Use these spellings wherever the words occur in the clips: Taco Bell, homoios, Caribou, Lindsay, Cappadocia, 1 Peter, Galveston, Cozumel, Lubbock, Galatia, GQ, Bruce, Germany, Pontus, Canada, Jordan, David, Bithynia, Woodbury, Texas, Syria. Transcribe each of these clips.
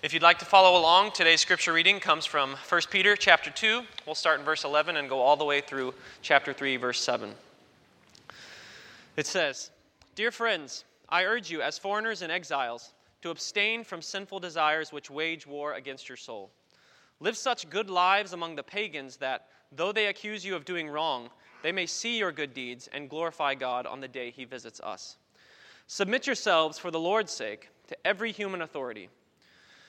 If you'd like to follow along, today's scripture reading comes from 1 Peter chapter 2. We'll start in verse 11 and go all the way through chapter 3, verse 7. It says, "Dear friends, I urge you as foreigners and exiles to abstain from sinful desires which wage war against your soul. Live such good lives among the pagans that, though they accuse you of doing wrong, they may see your good deeds and glorify God on the day he visits us. Submit yourselves for the Lord's sake to every human authority,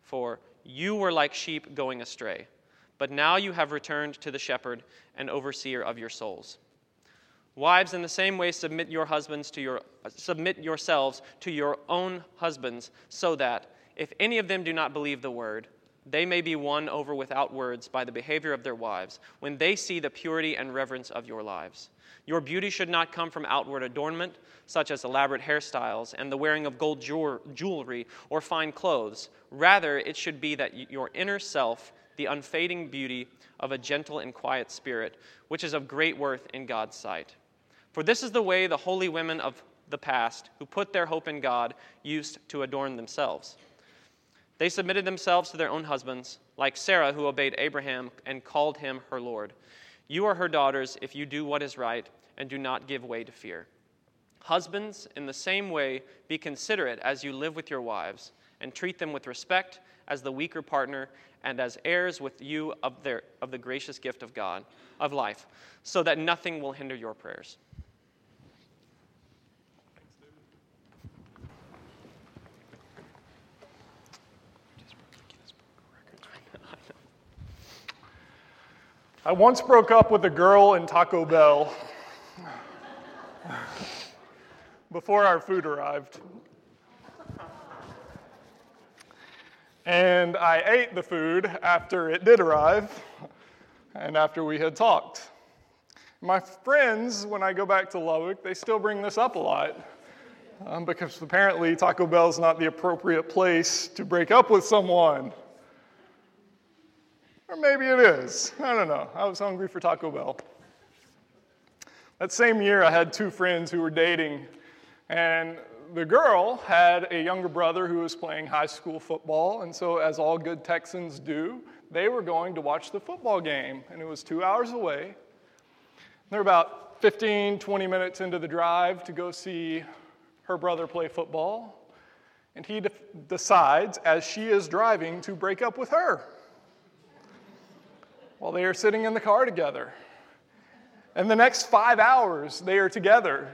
For you were like sheep going astray, but now you have returned to the shepherd and overseer of your souls. Wives, in the same way, submit yourselves to your own husbands, so that, if any of them do not believe the word, they may be won over without words by the behavior of their wives, when they see the purity and reverence of your lives. Your beauty should not come from outward adornment, such as elaborate hairstyles and the wearing of gold jewelry or fine clothes. Rather, it should be that your inner self, the unfading beauty of a gentle and quiet spirit, which is of great worth in God's sight. For this is the way the holy women of the past, who put their hope in God, used to adorn themselves. They submitted themselves to their own husbands, like Sarah, who obeyed Abraham and called him her Lord. You are her daughters if you do what is right and do not give way to fear. Husbands, in the same way, be considerate as you live with your wives, and treat them with respect as the weaker partner and as heirs with you of the gracious gift of God, of life, so that nothing will hinder your prayers." I once broke up with a girl in Taco Bell before our food arrived. And I ate the food after it did arrive and after we had talked. My friends, when I go back to Lubbock, they still bring this up a lot because apparently Taco Bell is not the appropriate place to break up with someone. Or maybe it is. I don't know. I was hungry for Taco Bell. That same year, I had two friends who were dating, and the girl had a younger brother who was playing high school football, and so, as all good Texans do, they were going to watch the football game, and it was 2 hours away. They're about 15, 20 minutes into the drive to go see her brother play football, and he decides, as she is driving, to break up with her while they are sitting in the car together. And the next 5 hours, they are together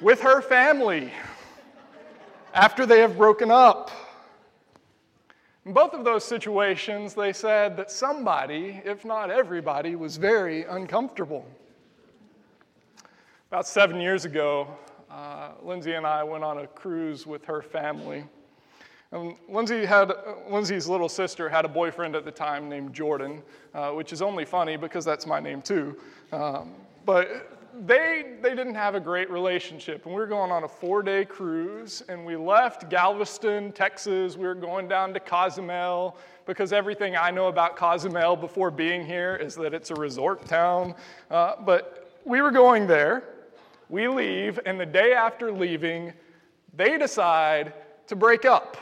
with her family after they have broken up. In both of those situations, they said that somebody, if not everybody, was very uncomfortable. About 7 years ago, Lindsay and I went on a cruise with her family. And Lindsay's little sister had a boyfriend at the time named Jordan, which is only funny because that's my name too. But they didn't have a great relationship. And we were going on a 4-day cruise, and we left Galveston, Texas. We were going down to Cozumel, because everything I know about Cozumel before being here is that it's a resort town. But we were going there. We leave, and the day after leaving, they decide to break up.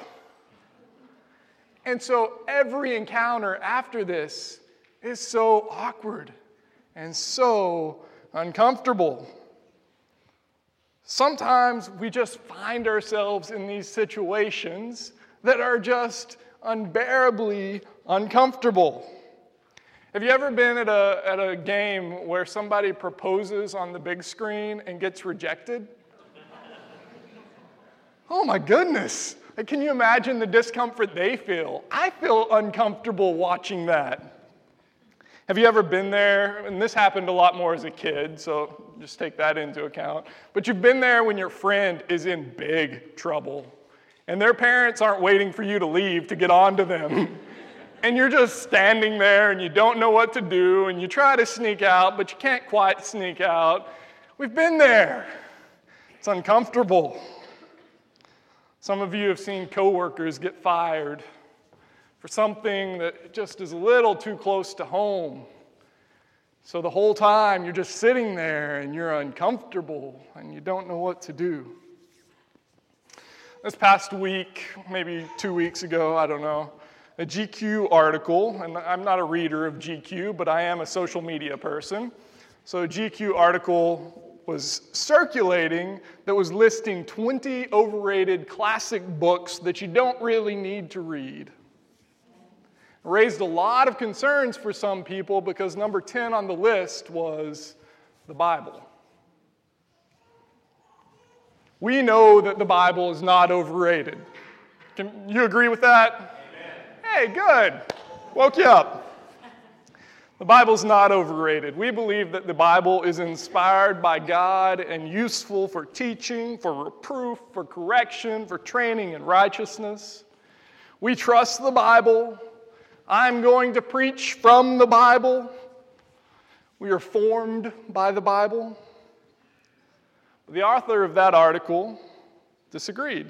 And so every encounter after this is so awkward and so uncomfortable. Sometimes we just find ourselves in these situations that are just unbearably uncomfortable. Have you ever been at a game where somebody proposes on the big screen and gets rejected? Oh my goodness! Can you imagine the discomfort they feel? I feel uncomfortable watching that. Have you ever been there, and this happened a lot more as a kid, so just take that into account, but you've been there when your friend is in big trouble, and their parents aren't waiting for you to leave to get on to them, and you're just standing there, and you don't know what to do, and you try to sneak out, but you can't quite sneak out. We've been there. It's uncomfortable. Some of you have seen coworkers get fired for something that just is a little too close to home. So the whole time you're just sitting there and you're uncomfortable and you don't know what to do. This past week, maybe 2 weeks ago, I don't know, a GQ article, and I'm not a reader of GQ, but I am a social media person. So a GQ article was circulating that was listing 20 overrated classic books that you don't really need to read. Raised a lot of concerns for some people because number 10 on the list was the Bible. We know that the Bible is not overrated. Can you agree with that? Amen. Hey, good. Woke you up. The Bible's not overrated. We believe that the Bible is inspired by God and useful for teaching, for reproof, for correction, for training in righteousness. We trust the Bible. I'm going to preach from the Bible. We are formed by the Bible. The author of that article disagreed.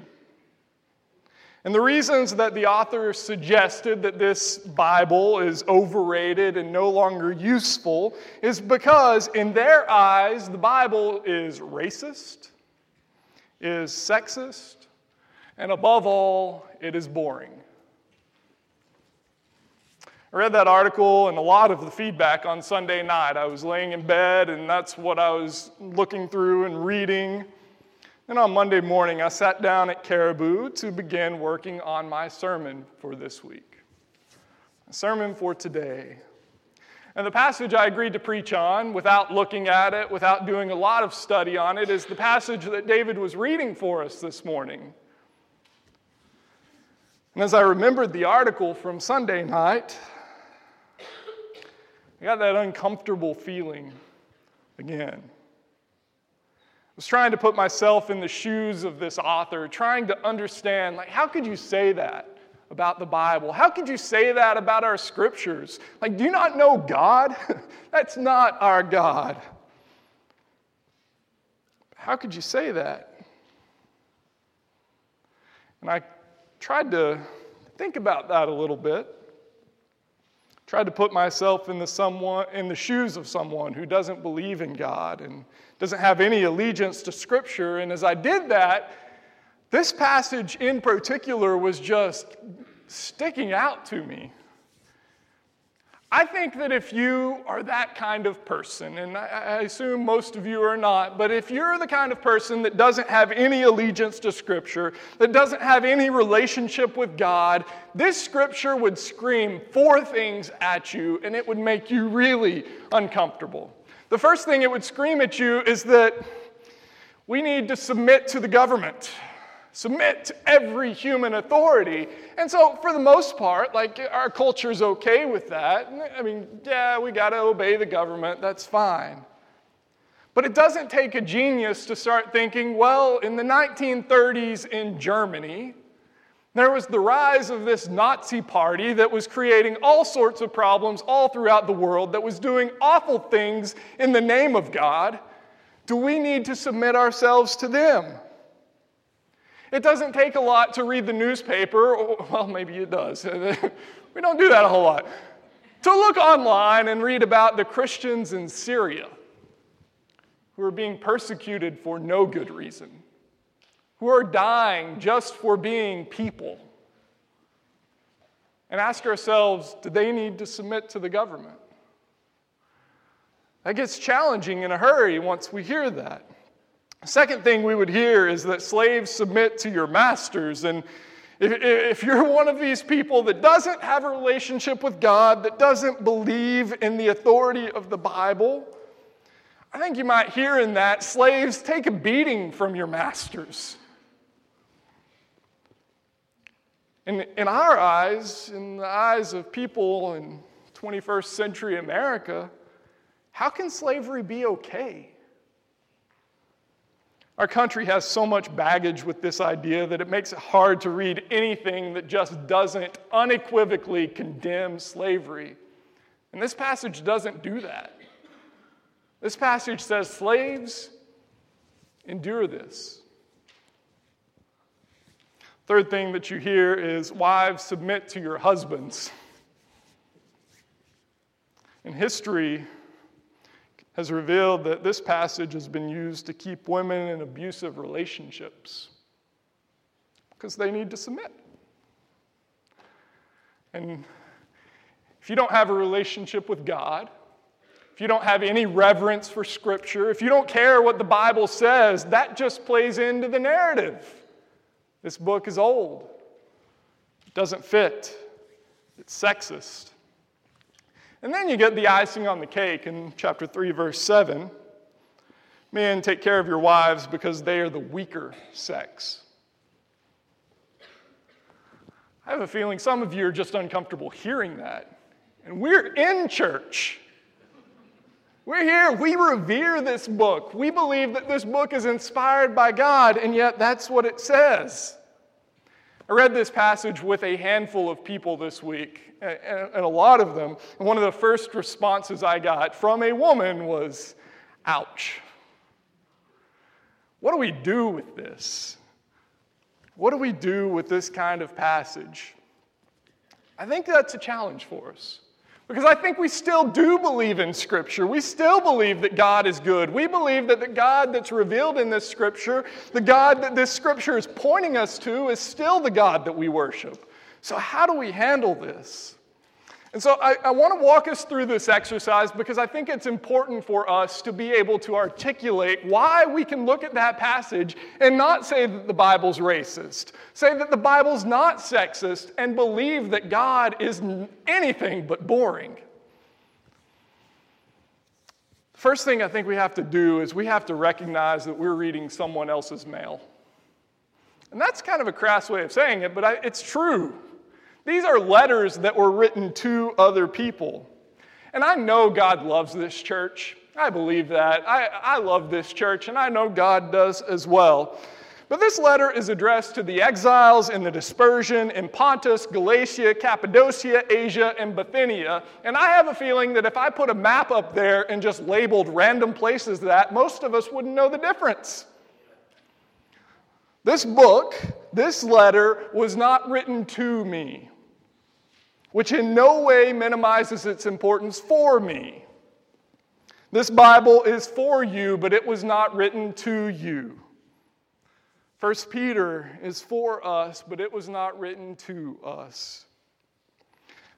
And the reasons that the author suggested that this Bible is overrated and no longer useful is because in their eyes, the Bible is racist, is sexist, and above all, it is boring. I read that article and a lot of the feedback on Sunday night. I was laying in bed, and that's what I was looking through and reading. And on Monday morning, I sat down at Caribou to begin working on my sermon for this week. A sermon for today. And the passage I agreed to preach on, without looking at it, without doing a lot of study on it, is the passage that David was reading for us this morning. And as I remembered the article from Sunday night, I got that uncomfortable feeling again. I was trying to put myself in the shoes of this author, trying to understand, like, how could you say that about the Bible? How could you say that about our scriptures? Like, do you not know God? That's not our God. How could you say that? And I tried to think about that a little bit. Tried to put myself in the shoes of someone who doesn't believe in God and doesn't have any allegiance to Scripture. And as I did that, this passage in particular was just sticking out to me. I think that if you are that kind of person, and I assume most of you are not, but if you're the kind of person that doesn't have any allegiance to Scripture, that doesn't have any relationship with God, this Scripture would scream 4 things at you, and it would make you really uncomfortable. The first thing it would scream at you is that we need to submit to the government. Submit to every human authority. And so for the most part, like, our culture's okay with that. I mean, yeah, we got to obey the government. That's fine. But it doesn't take a genius to start thinking, well, in the 1930s in Germany, there was the rise of this Nazi party that was creating all sorts of problems all throughout the world, that was doing awful things in the name of God. do we need to submit ourselves to them? It doesn't take a lot to read the newspaper. Well, maybe it does. We don't do that a whole lot. To look online and read about the Christians in Syria who are being persecuted for no good reason, who are dying just for being people, and ask ourselves, do they need to submit to the government? That gets challenging in a hurry once we hear that. The second thing we would hear is that slaves submit to your masters. And if you're one of these people that doesn't have a relationship with God, that doesn't believe in the authority of the Bible, I think you might hear in that, slaves, take a beating from your masters. And in our eyes, in the eyes of people in 21st century America, how can slavery be okay? Our country has so much baggage with this idea that it makes it hard to read anything that just doesn't unequivocally condemn slavery. And this passage doesn't do that. This passage says, slaves, endure this. Third thing that you hear is, wives, submit to your husbands. And history has revealed that this passage has been used to keep women in abusive relationships because they need to submit. And if you don't have a relationship with God, if you don't have any reverence for Scripture, if you don't care what the Bible says, that just plays into the narrative. This book is old. It doesn't fit. It's sexist. And then you get the icing on the cake in chapter 3, verse 7. Men, take care of your wives because they are the weaker sex. I have a feeling some of you are just uncomfortable hearing that. And we're in church. We're here, we revere this book. We believe that this book is inspired by God, and yet that's what it says. I read this passage with a handful of people this week, and a lot of them, and one of the first responses I got from a woman was, ouch. What do we do with this? What do we do with this kind of passage? I think that's a challenge for us. Because I think we still do believe in Scripture. We still believe that God is good. We believe that the God that's revealed in this Scripture, the God that this Scripture is pointing us to, is still the God that we worship. So how do we handle this? And so I want to walk us through this exercise because I think it's important for us to be able to articulate why we can look at that passage and not say that the Bible's racist, say that the Bible's not sexist, and believe that God is anything but boring. The first thing I think we have to do is we have to recognize that we're reading someone else's mail. And that's kind of a crass way of saying it, but it's true. These are letters that were written to other people. And I know God loves this church. I believe that. I love this church, and I know God does as well. But this letter is addressed to the exiles in the dispersion in Pontus, Galatia, Cappadocia, Asia, and Bithynia. And I have a feeling that if I put a map up there and just labeled random places that, most of us wouldn't know the difference. This book, this letter, was not written to me, which in no way minimizes its importance for me. This Bible is for you, but it was not written to you. 1 Peter is for us, but it was not written to us.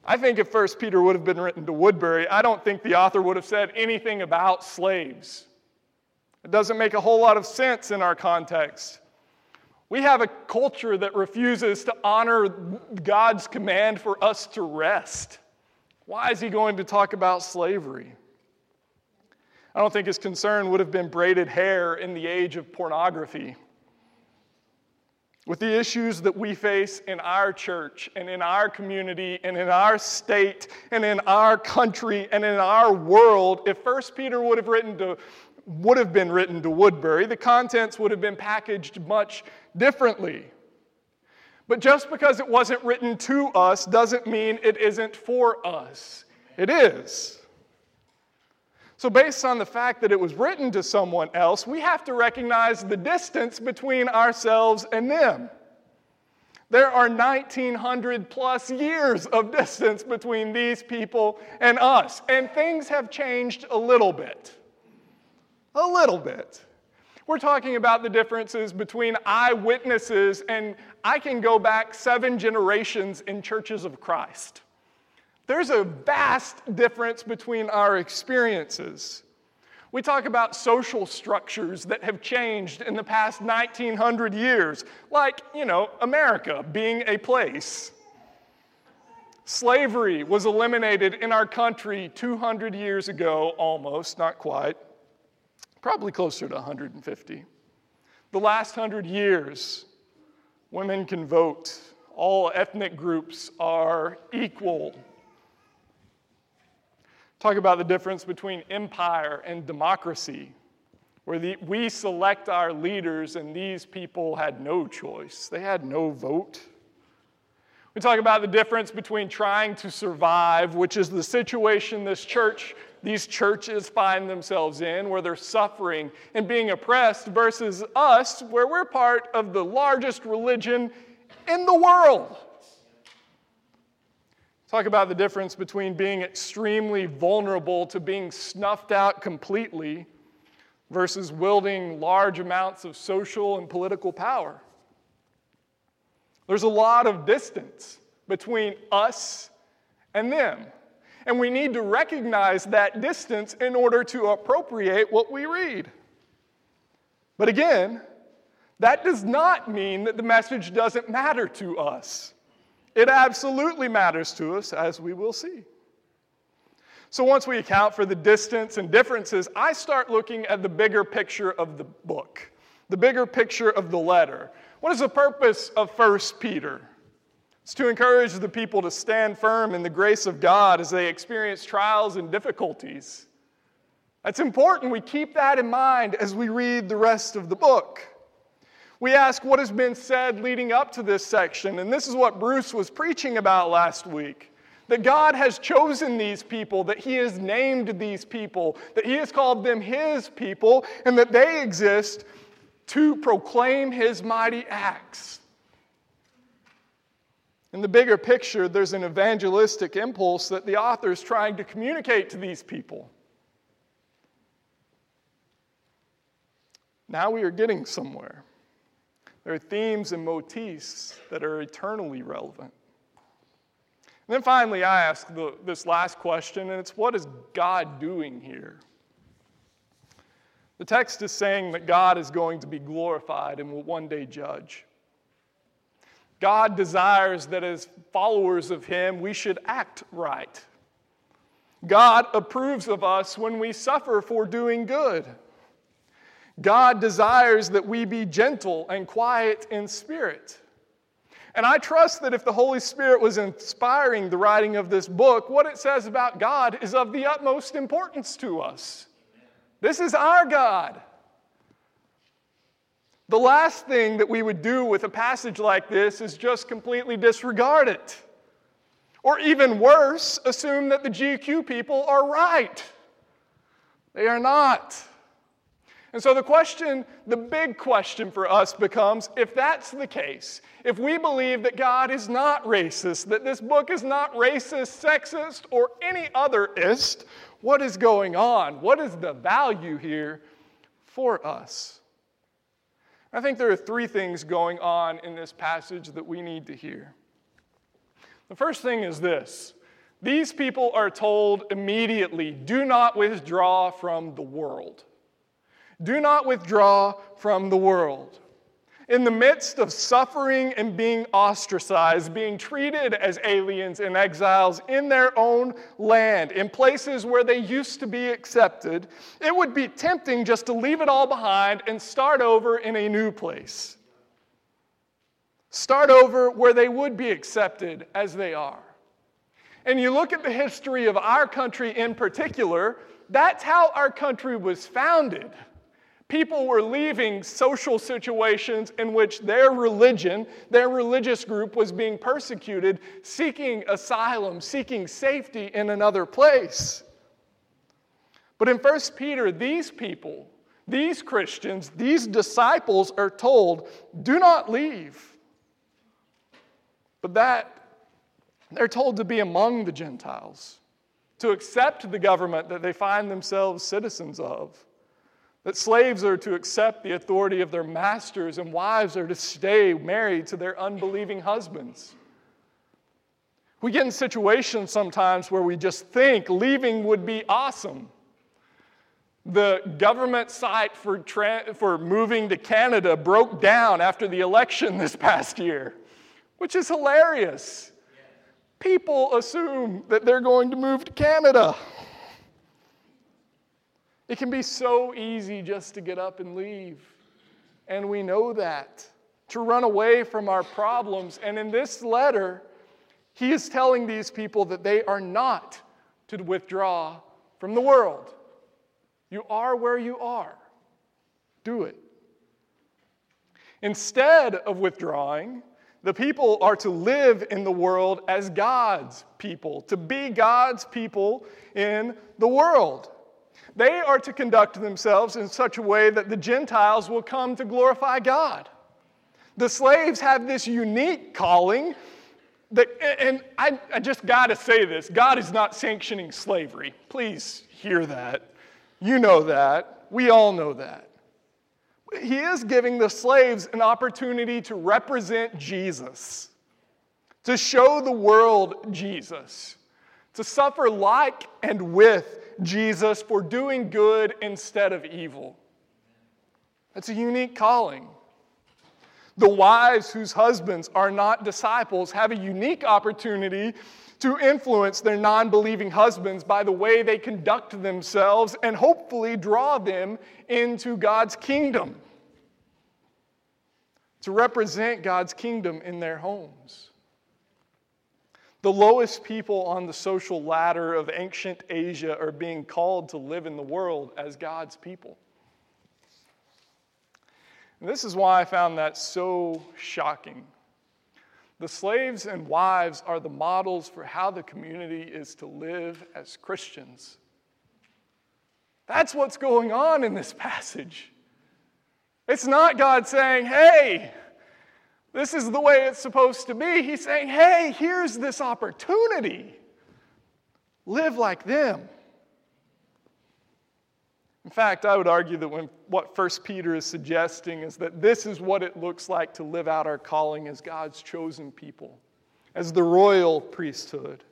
I think if 1 Peter would have been written to Woodbury, I don't think the author would have said anything about slaves. It doesn't make a whole lot of sense in our context. We have a culture that refuses to honor God's command for us to rest. Why is he going to talk about slavery? I don't think his concern would have been braided hair in the age of pornography. With the issues that we face in our church and in our community and in our state and in our country and in our world, if 1 Peter would have been written to Woodbury, the contents would have been packaged much differently. But just because it wasn't written to us doesn't mean it isn't for us. It is. So based on the fact that it was written to someone else, we have to recognize the distance between ourselves and them. There are 1,900 plus years of distance between these people and us, and things have changed a little bit. A little bit. We're talking about the differences between eyewitnesses, and I can go back 7 generations in churches of Christ. There's a vast difference between our experiences. We talk about social structures that have changed in the past 1,900 years, like, America being a place. Slavery was eliminated in our country 200 years ago, almost, not quite, probably closer to 150. The last 100 years, women can vote. All ethnic groups are equal. Talk about the difference between empire and democracy, where we select our leaders and these people had no choice. They had no vote. We talk about the difference between trying to survive, which is the situation these churches find themselves in, where they're suffering and being oppressed, versus us, where we're part of the largest religion in the world. Talk about the difference between being extremely vulnerable to being snuffed out completely versus wielding large amounts of social and political power. There's a lot of distance between us and them, and we need to recognize that distance in order to appropriate what we read. But again, that does not mean that the message doesn't matter to us. It absolutely matters to us, as we will see. So once we account for the distance and differences, I start looking at the bigger picture of the book, the bigger picture of the letter. What is the purpose of 1 Peter? It's to encourage the people to stand firm in the grace of God as they experience trials and difficulties. That's important. We keep that in mind as we read the rest of the book. We ask what has been said leading up to this section, and this is what Bruce was preaching about last week, that God has chosen these people, that he has named these people, that he has called them his people, and that they exist to proclaim his mighty acts. In the bigger picture, there's an evangelistic impulse that the author is trying to communicate to these people. Now we are getting somewhere. There are themes and motifs that are eternally relevant. And then finally, I ask this last question, and it's, what is God doing here? The text is saying that God is going to be glorified and will one day judge. God desires that as followers of him, we should act right. God approves of us when we suffer for doing good. God desires that we be gentle and quiet in spirit. And I trust that if the Holy Spirit was inspiring the writing of this book, what it says about God is of the utmost importance to us. This is our God. The last thing that we would do with a passage like this is just completely disregard it. Or even worse, assume that the GQ people are right. They are not. And so the big question for us becomes, if that's the case, if we believe that God is not racist, that this book is not racist, sexist, or any otherist, what is going on? What is the value here for us? I think there are 3 things going on in this passage that we need to hear. The first thing is this. These people are told immediately, do not withdraw from the world. Do not withdraw from the world. In the midst of suffering and being ostracized, being treated as aliens and exiles in their own land, in places where they used to be accepted, it would be tempting just to leave it all behind and start over in a new place. Start over where they would be accepted as they are. And you look at the history of our country in particular, that's how our country was founded. People were leaving social situations in which their religion, their religious group was being persecuted, seeking asylum, seeking safety in another place. But in 1 Peter, these people, these Christians, these disciples are told, do not leave. But that they're told to be among the Gentiles, to accept the government that they find themselves citizens of, that slaves are to accept the authority of their masters and wives are to stay married to their unbelieving husbands. We get in situations sometimes where we just think leaving would be awesome. The government site for moving to Canada broke down after the election this past year, which is hilarious. People assume that they're going to move to Canada. It can be so easy just to get up and leave, and we know that, to run away from our problems. And in this letter, he is telling these people that they are not to withdraw from the world. You are where you are. Do it. Instead of withdrawing, the people are to live in the world as God's people, to be God's people in the world. They are to conduct themselves in such a way that the Gentiles will come to glorify God. The slaves have this unique calling that, and I just got to say this, God is not sanctioning slavery. Please hear that. You know that. We all know that. He is giving the slaves an opportunity to represent Jesus, to show the world Jesus, to suffer like and with Jesus for doing good instead of evil. That's a unique calling. The wives whose husbands are not disciples have a unique opportunity to influence their non-believing husbands by the way they conduct themselves and hopefully draw them into God's kingdom, to represent God's kingdom in their homes. The lowest people on the social ladder of ancient Asia are being called to live in the world as God's people. And this is why I found that so shocking. The slaves and wives are the models for how the community is to live as Christians. That's what's going on in this passage. It's not God saying, hey, this is the way it's supposed to be. He's saying, hey, here's this opportunity. Live like them. In fact, I would argue that what 1 Peter is suggesting is that this is what it looks like to live out our calling as God's chosen people, as the royal priesthood.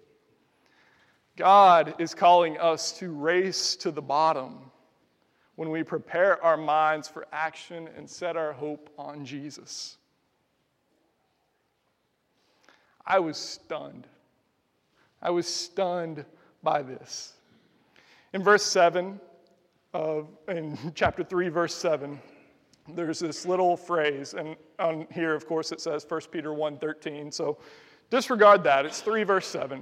God is calling us to race to the bottom when we prepare our minds for action and set our hope on Jesus. I was stunned. I was stunned by this. In verse 7, in chapter 3, verse 7, there's this little phrase, and on here, of course, it says 1 Peter 1:13, so disregard that. It's 3, verse 7.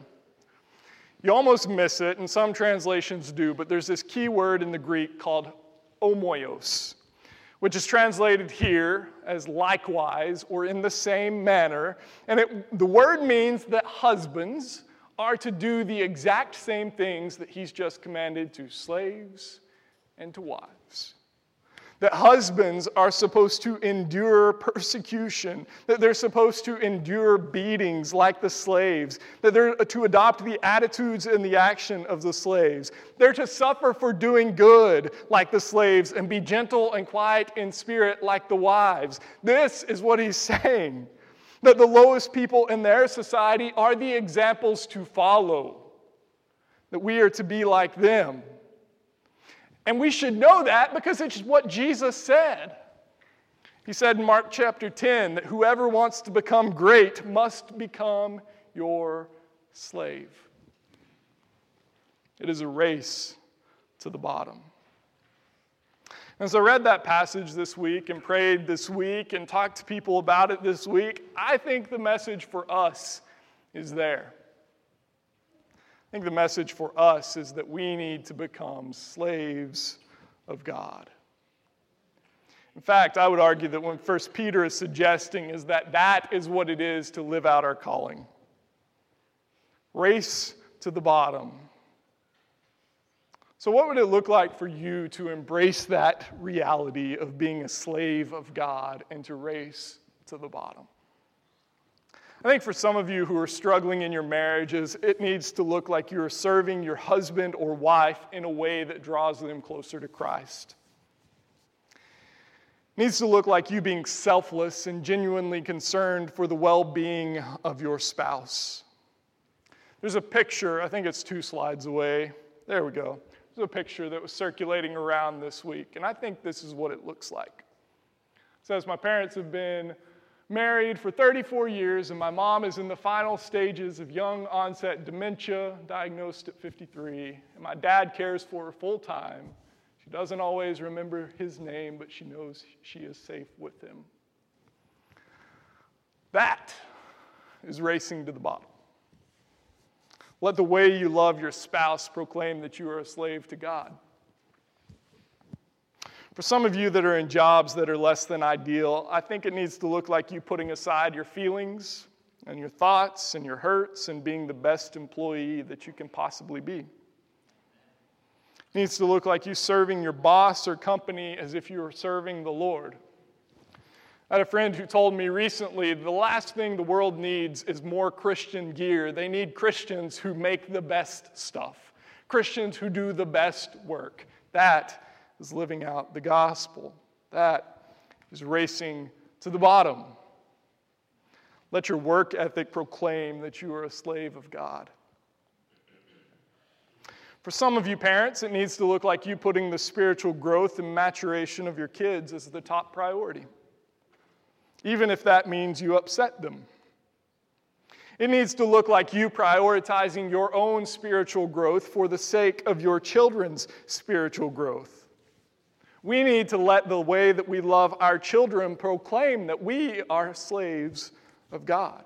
You almost miss it, and some translations do, but there's this key word in the Greek called homoios, which is translated here as likewise or in the same manner, and the word means that husbands are to do the exact same things that he's just commanded to slaves and to wives. That husbands are supposed to endure persecution, that they're supposed to endure beatings like the slaves, that they're to adopt the attitudes and the action of the slaves. They're to suffer for doing good like the slaves and be gentle and quiet in spirit like the wives. This is what he's saying, that the lowest people in their society are the examples to follow, that we are to be like them. And we should know that because it's what Jesus said. He said in Mark chapter 10 that whoever wants to become great must become your slave. It is a race to the bottom. As I read that passage this week and prayed this week and talked to people about it this week, I think the message for us is there. I think the message for us is that we need to become slaves of God. In fact, I would argue that what 1 Peter is suggesting is that that is what it is to live out our calling. Race to the bottom. So what would it look like for you to embrace that reality of being a slave of God and to race to the bottom? I think for some of you who are struggling in your marriages, it needs to look like you're serving your husband or wife in a way that draws them closer to Christ. It needs to look like you being selfless and genuinely concerned for the well-being of your spouse. There's a picture, I think it's 2 slides away. There we go. There's a picture that was circulating around this week, and I think this is what it looks like. It says, my parents have been married for 34 years, and my mom is in the final stages of young onset dementia, diagnosed at 53, and my dad cares for her full time. She doesn't always remember his name, but she knows she is safe with him. That is racing to the bottom. Let the way you love your spouse proclaim that you are a slave to God. For some of you that are in jobs that are less than ideal, I think it needs to look like you putting aside your feelings and your thoughts and your hurts and being the best employee that you can possibly be. It needs to look like you serving your boss or company as if you were serving the Lord. I had a friend who told me recently, the last thing the world needs is more Christian gear. They need Christians who make the best stuff, Christians who do the best work. That is living out the gospel. That is racing to the bottom. Let your work ethic proclaim that you are a slave of God. For some of you parents, it needs to look like you putting the spiritual growth and maturation of your kids as the top priority, even if that means you upset them. It needs to look like you prioritizing your own spiritual growth for the sake of your children's spiritual growth. We need to let the way that we love our children proclaim that we are slaves of God.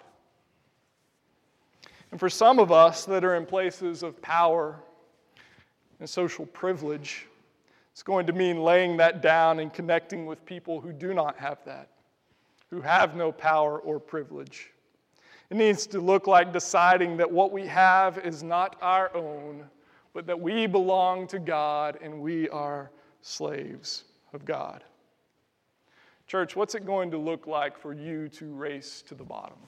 And for some of us that are in places of power and social privilege, it's going to mean laying that down and connecting with people who do not have that, who have no power or privilege. It needs to look like deciding that what we have is not our own, but that we belong to God and we are slaves of God. Church, what's it going to look like for you to race to the bottom?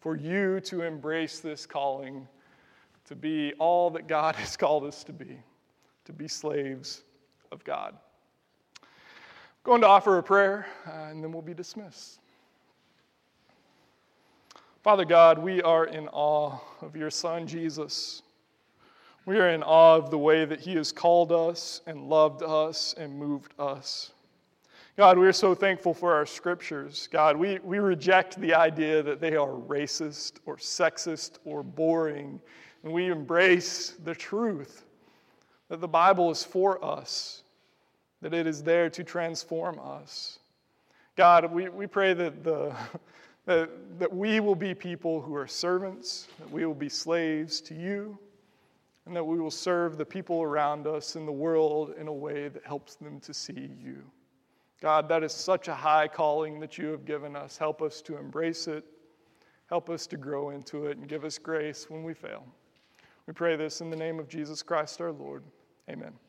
For you to embrace this calling to be all that God has called us to be slaves of God? I'm going to offer a prayer, and then we'll be dismissed. Father God, we are in awe of your Son, Jesus. We are in awe of the way that he has called us and loved us and moved us. God, we are so thankful for our scriptures. God, we reject the idea that they are racist or sexist or boring, and we embrace the truth that the Bible is for us, that it is there to transform us. God, we pray that that we will be people who are servants, that we will be slaves to you, and that we will serve the people around us in the world in a way that helps them to see you. God, that is such a high calling that you have given us. Help us to embrace it. Help us to grow into it, and give us grace when we fail. We pray this in the name of Jesus Christ, our Lord. Amen.